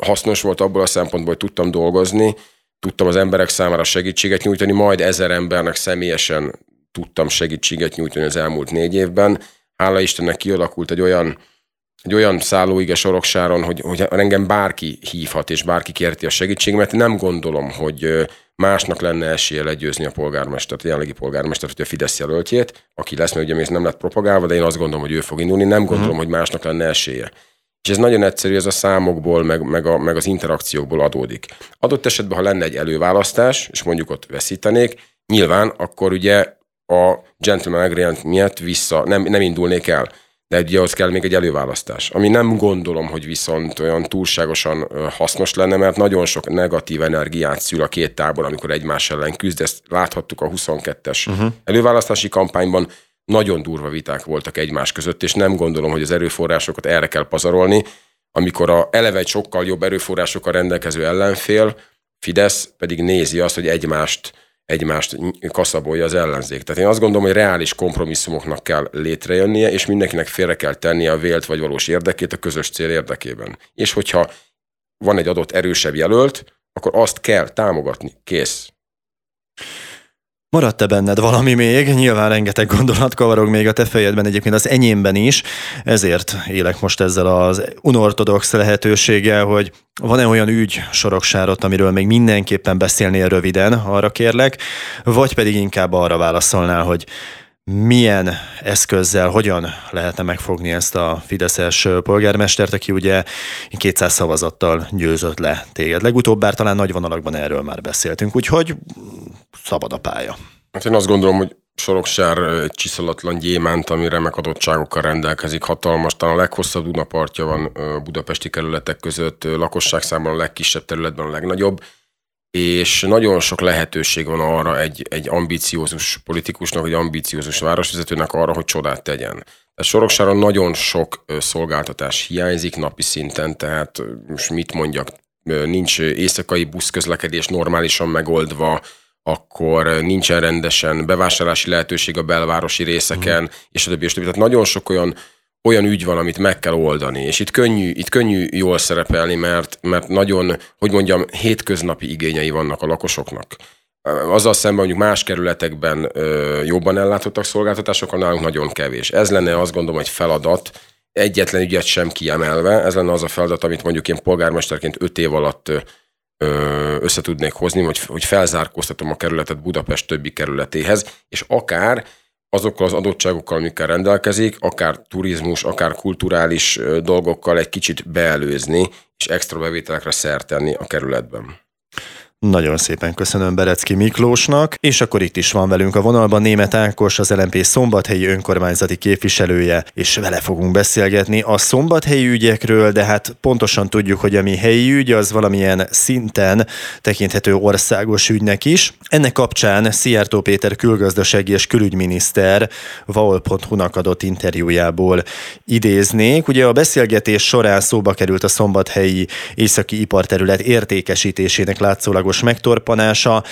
hasznos volt abból a szempontból, hogy tudtam dolgozni, tudtam az emberek számára segítséget nyújtani, majd 1000 embernek személyesen tudtam segítséget nyújtani az elmúlt 4 évben. Hála Istennek kialakult egy olyan szállóige Soroksáron, hogy engem bárki hívhat, és bárki kérti a segítségemet. Nem gondolom, hogy másnak lenne esélye legyőzni a polgármestert, a jelenlegi polgármestert, hogy a Fidesz jelöltjét, aki lesz, mert ugye még nem lett propagálva, de én azt gondolom, hogy ő fog indulni, nem gondolom, hogy másnak lenne esélye. És ez nagyon egyszerű, ez a számokból, meg az interakciókból adódik. Adott esetben, ha lenne egy előválasztás, és mondjuk ott veszítenék, nyilván akkor ugye a gentleman agreement miatt nem indulnék el, de ugye ahhoz kell még egy előválasztás, ami nem gondolom, hogy viszont olyan túlságosan hasznos lenne, mert nagyon sok negatív energiát szül a két tábor, amikor egymás ellen küzd, ezt láthattuk a 22-es előválasztási kampányban, nagyon durva viták voltak egymás között, és nem gondolom, hogy az erőforrásokat erre kell pazarolni, amikor eleve egy sokkal jobb erőforrásokkal rendelkező ellenfél, Fidesz pedig nézi azt, hogy egymást kaszabolja az ellenzék. Tehát én azt gondolom, hogy reális kompromisszumoknak kell létrejönnie, és mindenkinek félre kell tennie a vélt vagy valós érdekét a közös cél érdekében. És hogyha van egy adott erősebb jelölt, akkor azt kell támogatni. Kész. Maradt-e benned valami még? Nyilván rengeteg gondolat kavarog még a te fejedben, egyébként az enyémben is, ezért élek most ezzel az unortodox lehetőséggel, hogy van-e olyan ügy Soroksárot, amiről még mindenképpen beszélnél röviden, arra kérlek, vagy pedig inkább arra válaszolnál, hogy milyen eszközzel, hogyan lehetne megfogni ezt a fideszes polgármestert, aki ugye 200 szavazattal győzött le téged legutóbb, bár talán nagy vonalakban erről már beszéltünk, úgyhogy szabad a pálya. Hát én azt gondolom, hogy Soroksár csiszolatlan gyémánt, ami remek adottságokkal rendelkezik, hatalmas, talán a leghosszabb Dunapartja van a budapesti kerületek között, lakosságszámban a legkisebb területben a legnagyobb, és nagyon sok lehetőség van arra egy ambiciózus politikusnak, egy ambiciózus városvezetőnek arra, hogy csodát tegyen. Soroksáron nagyon sok szolgáltatás hiányzik napi szinten, tehát most mit mondjak, nincs éjszakai buszközlekedés normálisan megoldva, akkor nincsen rendesen bevásárlási lehetőség a belvárosi részeken, és a többi. Tehát nagyon sok olyan ügy van, amit meg kell oldani, és itt könnyű jól szerepelni, mert nagyon, hogy mondjam, hétköznapi igényei vannak a lakosoknak. Azzal szemben mondjuk más kerületekben jobban ellátottak szolgáltatásokkal, nálunk nagyon kevés. Ez lenne, azt gondolom, egy feladat, egyetlen ügyet sem kiemelve, ez lenne az a feladat, amit mondjuk én polgármesterként 5 év alatt össze tudnék hozni, hogy felzárkóztatom a kerületet Budapest többi kerületéhez, és akár azokkal az adottságokkal, amikkel rendelkezik, akár turizmus, akár kulturális dolgokkal egy kicsit beelőzni, és extra bevételekre szert tenni a kerületben. Nagyon szépen köszönöm Bereczki Miklósnak, és akkor itt is van velünk a vonalban Németh Ákos, az LMP szombathelyi önkormányzati képviselője, és vele fogunk beszélgetni a szombathelyi ügyekről, de hát pontosan tudjuk, hogy a mi helyi ügy az valamilyen szinten tekinthető országos ügynek is. Ennek kapcsán Szijjártó Péter külgazdasági és külügyminiszter vaol.hu-nak adott interjújából idéznék. Ugye a beszélgetés során szóba került a szombathelyi északi iparterület értékesítésének látszólagos megtorpanása.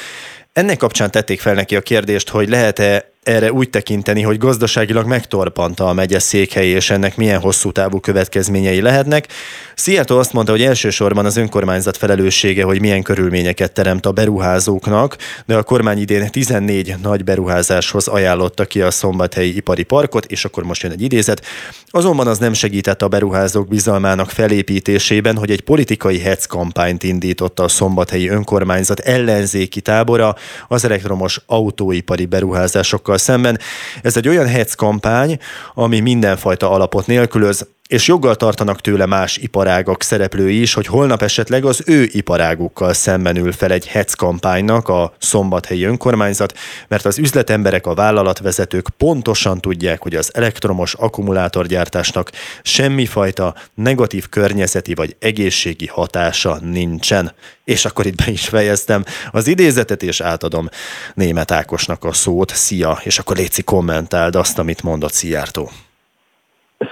Ennek kapcsán tették fel neki a kérdést, hogy lehet-e erre úgy tekinteni, hogy gazdaságilag megtorpanta a megye székhely, és ennek milyen hosszú távú következményei lehetnek. Szijjártó azt mondta, hogy elsősorban az önkormányzat felelőssége, hogy milyen körülményeket teremt a beruházóknak, de a kormány idén 14 nagy beruházáshoz ajánlotta ki a szombathelyi ipari parkot, és akkor most jön egy idézet. Azonban az nem segített a beruházók bizalmának felépítésében, hogy egy politikai hetzkampányt indította a szombathelyi önkormányzat ellenzéki tábora az elektromos autóipari beruházásokkal szemben. Ez egy olyan hetz kampány, ami mindenfajta alapot nélkülöz, és joggal tartanak tőle más iparágak szereplői is, hogy holnap esetleg az ő iparágukkal szemben ül fel egy hetz kampánynak a szombathelyi önkormányzat, mert az üzletemberek, a vállalatvezetők pontosan tudják, hogy az elektromos akkumulátorgyártásnak semmifajta negatív környezeti vagy egészségi hatása nincsen. És akkor itt be is fejeztem az idézetet, és átadom Németh Ákosnak a szót. Szia! És akkor léci kommentáld azt, amit mondott Szijjártó.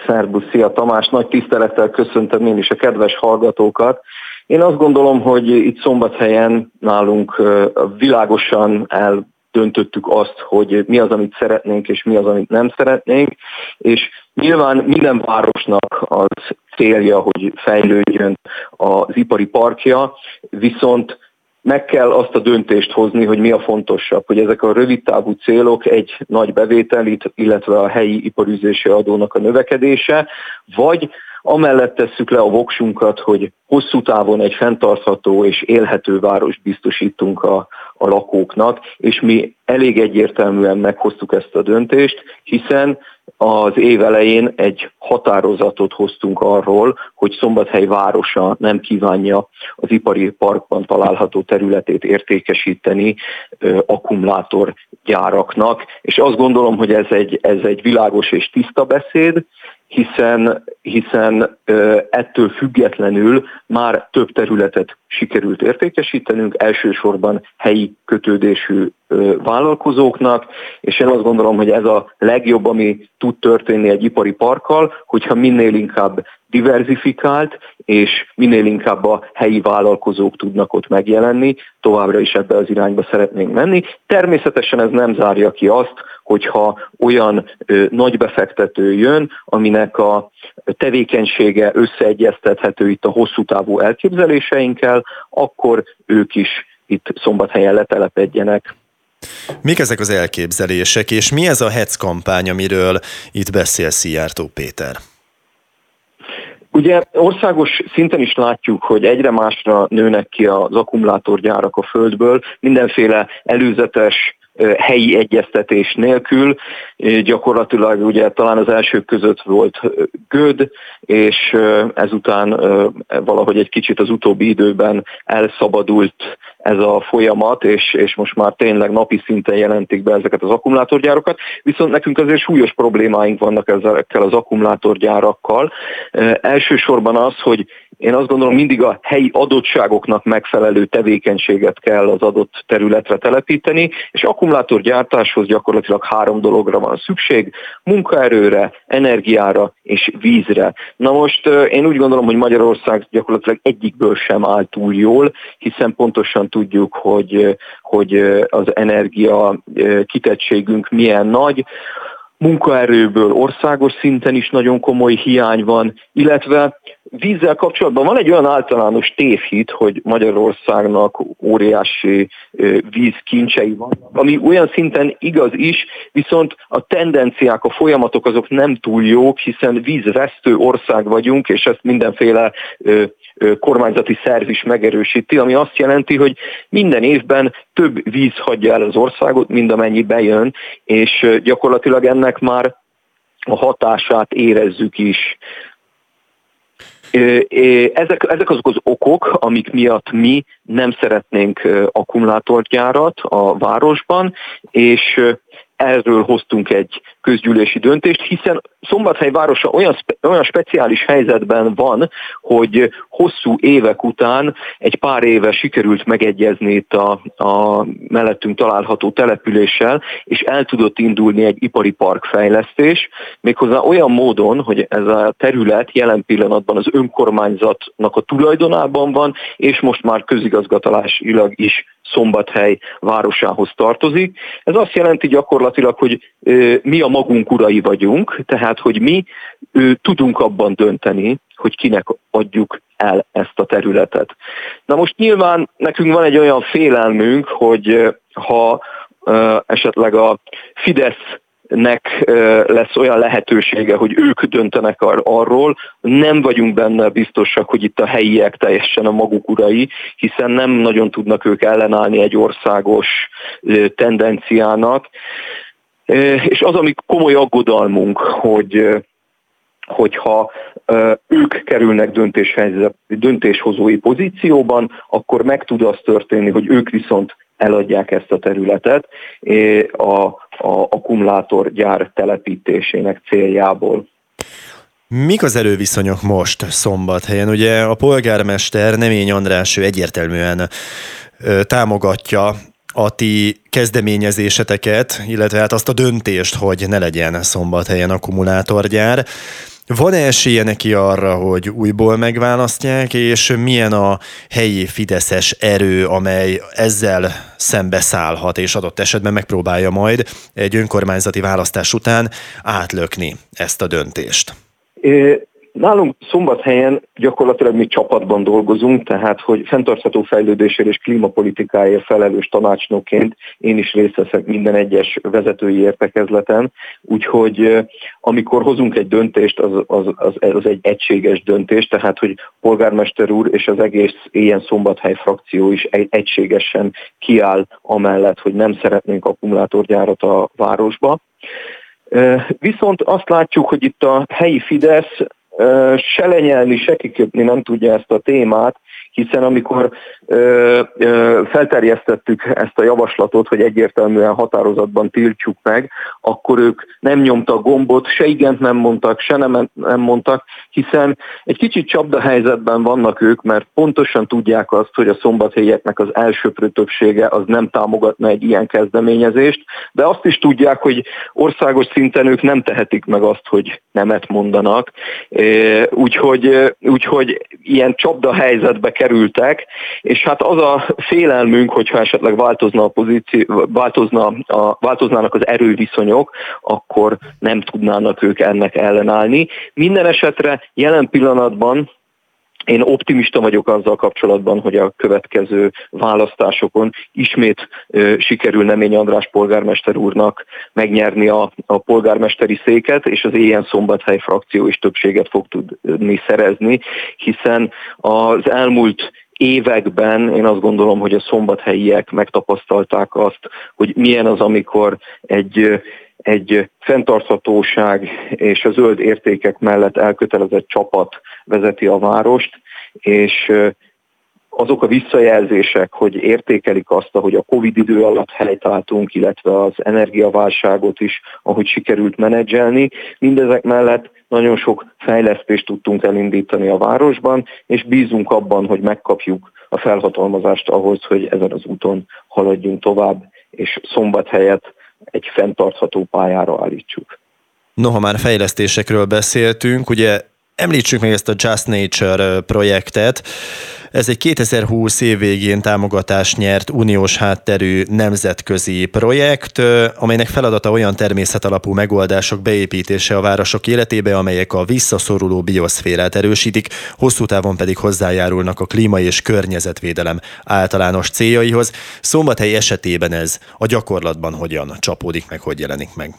Szerbusz, szia Tamás, nagy tisztelettel köszöntöm én is a kedves hallgatókat. Én azt gondolom, hogy itt Szombathelyen nálunk világosan eldöntöttük azt, hogy mi az, amit szeretnénk, és mi az, amit nem szeretnénk, és nyilván minden városnak az célja, hogy fejlődjön az ipari parkja, viszont meg kell azt a döntést hozni, hogy mi a fontosabb, hogy ezek a rövidtávú célok egy nagy bevételit, illetve a helyi iparűzési adónak a növekedése, vagy amellett tesszük le a voksunkat, hogy hosszú távon egy fenntartható és élhető várost biztosítunk a lakóknak, és mi elég egyértelműen meghoztuk ezt a döntést, hiszen az év elején egy határozatot hoztunk arról, hogy Szombathely városa nem kívánja az ipari parkban található területét értékesíteni akkumulátorgyáraknak, és azt gondolom, hogy ez egy világos és tiszta beszéd, hiszen ettől függetlenül már több területet sikerült értékesítenünk, elsősorban helyi kötődésű vállalkozóknak, és én azt gondolom, hogy ez a legjobb, ami tud történni egy ipari parkkal, hogyha minél inkább diverzifikált, és minél inkább a helyi vállalkozók tudnak ott megjelenni, továbbra is ebbe az irányba szeretnénk menni. Természetesen ez nem zárja ki azt, hogyha olyan nagy befektető jön, aminek a tevékenysége összeegyeztethető itt a hosszú távú elképzeléseinkkel, akkor ők is itt Szombathelyen letelepedjenek. Mik ezek az elképzelések, és mi ez a hetz kampány, amiről itt beszél Szijjártó Péter? Ugye országos szinten is látjuk, hogy egyre másra nőnek ki az akkumulátorgyárak a földből, mindenféle előzetes helyi egyeztetés nélkül, gyakorlatilag ugye talán az elsők között volt Göd, és ezután valahogy egy kicsit az utóbbi időben elszabadult ez a folyamat, és most már tényleg napi szinten jelentik be ezeket az akkumulátorgyárokat, viszont nekünk azért súlyos problémáink vannak ezekkel az akkumulátorgyárakkal. Elsősorban az, hogy én azt gondolom, mindig a helyi adottságoknak megfelelő tevékenységet kell az adott területre telepíteni, és akkumulátorgyártáshoz gyakorlatilag három dologra van szükség, munkaerőre, energiára és vízre. Na most én úgy gondolom, hogy Magyarország gyakorlatilag egyikből sem áll túl jól, hiszen pontosan tudjuk, hogy az energia kitettségünk milyen nagy, munkaerőből országos szinten is nagyon komoly hiány van, illetve vízzel kapcsolatban van egy olyan általános tévhit, hogy Magyarországnak óriási vízkincsei vannak, ami olyan szinten igaz is, viszont a tendenciák, a folyamatok azok nem túl jók, hiszen vízvesztő ország vagyunk, és ezt mindenféle kormányzati szerv is megerősíti, ami azt jelenti, hogy minden évben több víz hagyja el az országot, mint amennyi bejön, és gyakorlatilag ennek már a hatását érezzük is. Ezek azok az okok, amik miatt mi nem szeretnénk akkumulátorgyárat a városban, és erről hoztunk egy közgyűlési döntést, hiszen Szombathely városa olyan speciális helyzetben van, hogy hosszú évek után egy pár éve sikerült megegyezni itt a mellettünk található településsel, és el tudott indulni egy ipari parkfejlesztés, méghozzá olyan módon, hogy ez a terület jelen pillanatban az önkormányzatnak a tulajdonában van, és most már közigazgatásilag is Szombathely városához tartozik. Ez azt jelenti gyakorlatilag, hogy mi a magunk urai vagyunk, tehát hogy mi tudunk abban dönteni, hogy kinek adjuk el ezt a területet. Na most nyilván nekünk van egy olyan félelmünk, hogy ha esetleg a Fidesznek lesz olyan lehetősége, hogy ők döntenek arról, nem vagyunk benne biztosak, hogy itt a helyiek teljesen a maguk urai, hiszen nem nagyon tudnak ők ellenállni egy országos tendenciának. És az, ami komoly aggodalmunk, hogyha ők kerülnek döntéshozói pozícióban, akkor meg tud az történni, hogy ők viszont eladják ezt a területet a akkumulátorgyár telepítésének céljából. Mik az erőviszonyok most Szombathelyen? Ugye a polgármester, Nemény András, ő egyértelműen támogatja a ti kezdeményezéseteket, illetve hát azt a döntést, hogy ne legyen Szombathelyen akkumulátorgyár. Van-e esélye neki arra, hogy újból megválasztják, és milyen a helyi fideszes erő, amely ezzel szembeszállhat, és adott esetben megpróbálja majd egy önkormányzati választás után átlökni ezt a döntést? Nálunk Szombathelyen gyakorlatilag mi csapatban dolgozunk, tehát hogy fenntartható fejlődésért és klímapolitikáért felelős tanácsnokként én is részt veszek minden egyes vezetői értekezleten, úgyhogy amikor hozunk egy döntést, az egy egységes döntés, tehát hogy polgármester úr és az egész ilyen Szombathely frakció is egységesen kiáll amellett, hogy nem szeretnénk akkumulátorgyárat a városba. Viszont azt látjuk, hogy itt a helyi Fidesz se lenyelni, se kiköpni nem tudja ezt a témát, hiszen amikor felterjesztettük ezt a javaslatot, hogy egyértelműen határozatban tiltsuk meg, akkor ők nem nyomtak gombot, se igent nem mondtak, se nem mondtak, hiszen egy kicsit csapdahelyzetben vannak ők, mert pontosan tudják azt, hogy a szombathelyeknek az elsöprő többsége az nem támogatna egy ilyen kezdeményezést, de azt is tudják, hogy országos szinten ők nem tehetik meg azt, hogy nemet mondanak. Úgyhogy ilyen csapdahelyzetbe kerültek, és hát az a félelmünk, hogyha esetleg változnának az erőviszonyok, akkor nem tudnának ők ennek ellenállni. Minden esetre jelen pillanatban én optimista vagyok azzal kapcsolatban, hogy a következő választásokon ismét sikerül Nemény András polgármester úrnak megnyerni a polgármesteri széket, és az ilyen Szombathely frakció is többséget fog tudni szerezni, hiszen az elmúlt években én azt gondolom, hogy a szombathelyiek megtapasztalták azt, hogy milyen az, amikor egy fenntarthatóság és a zöld értékek mellett elkötelezett csapat vezeti a várost, és azok a visszajelzések, hogy értékelik azt, hogy a Covid idő alatt helytálltunk, illetve az energiaválságot is, ahogy sikerült menedzselni, mindezek mellett nagyon sok fejlesztést tudtunk elindítani a városban, és bízunk abban, hogy megkapjuk a felhatalmazást ahhoz, hogy ezen az úton haladjunk tovább, és Szombathelyet egy fenntartható pályára állítsuk. Noha már fejlesztésekről beszéltünk, ugye említsük meg ezt a Just Nature projektet. Ez egy 2020 év végén támogatást nyert uniós hátterű nemzetközi projekt, amelynek feladata olyan természetalapú megoldások beépítése a városok életébe, amelyek a visszaszoruló bioszférát erősítik, hosszú távon pedig hozzájárulnak a klíma és környezetvédelem általános céljaihoz. Szombathely esetében ez a gyakorlatban hogyan csapódik meg, hogy jelenik meg?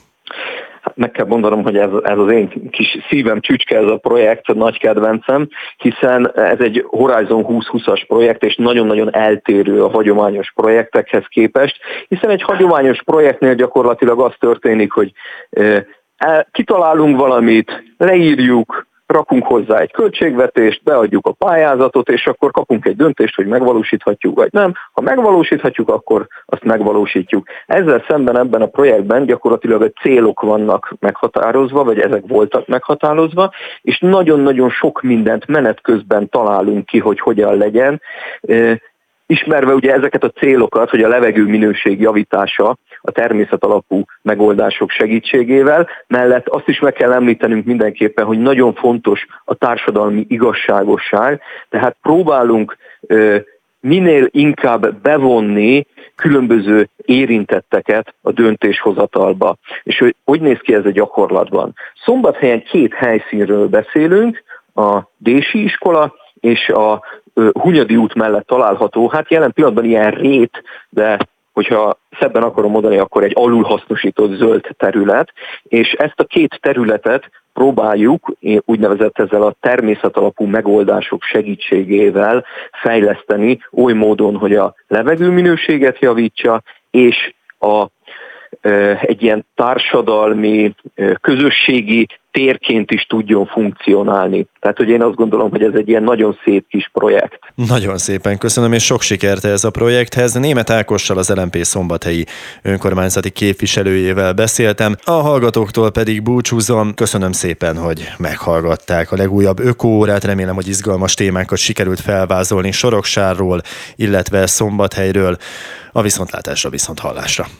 Meg kell mondanom, hogy ez az én kis szívem csücske, ez a projekt, nagy kedvencem, hiszen ez egy Horizon 2020-as projekt, és nagyon-nagyon eltérő a hagyományos projektekhez képest, hiszen egy hagyományos projektnél gyakorlatilag az történik, hogy kitalálunk valamit, leírjuk, rakunk hozzá egy költségvetést, beadjuk a pályázatot, és akkor kapunk egy döntést, hogy megvalósíthatjuk vagy nem. Ha megvalósíthatjuk, akkor azt megvalósítjuk. Ezzel szemben ebben a projektben gyakorlatilag a célok vannak meghatározva, vagy ezek voltak meghatározva, és nagyon-nagyon sok mindent menet közben találunk ki, hogy hogyan legyen. Ismerve ugye ezeket a célokat, hogy a levegő minőség javítása a természet alapú megoldások segítségével, mellett azt is meg kell említenünk mindenképpen, hogy nagyon fontos a társadalmi igazságosság, tehát próbálunk minél inkább bevonni különböző érintetteket a döntéshozatalba. És hogy néz ki ez a gyakorlatban? Szombathelyen két helyszínről beszélünk, a Dési iskola és a Hunyadi út mellett található, hát jelen pillanatban ilyen rét, de hogyha szebben akarom mondani, akkor egy alulhasznosított zöld terület, és ezt a két területet próbáljuk úgynevezett ezzel a természetalapú megoldások segítségével fejleszteni oly módon, hogy a levegőminőséget javítsa, és egy ilyen társadalmi, közösségi térként is tudjon funkcionálni. Tehát, hogy én azt gondolom, hogy ez egy ilyen nagyon szép kis projekt. Nagyon szépen köszönöm, és sok sikert ez a projekthez. Németh Ákossal, az LMP szombathelyi önkormányzati képviselőjével beszéltem, a hallgatóktól pedig búcsúzom. Köszönöm szépen, hogy meghallgatták a legújabb ökoórát. Remélem, hogy izgalmas témákat sikerült felvázolni Soroksárról, illetve Szombathelyről. A viszontlátásra, viszonthallásra.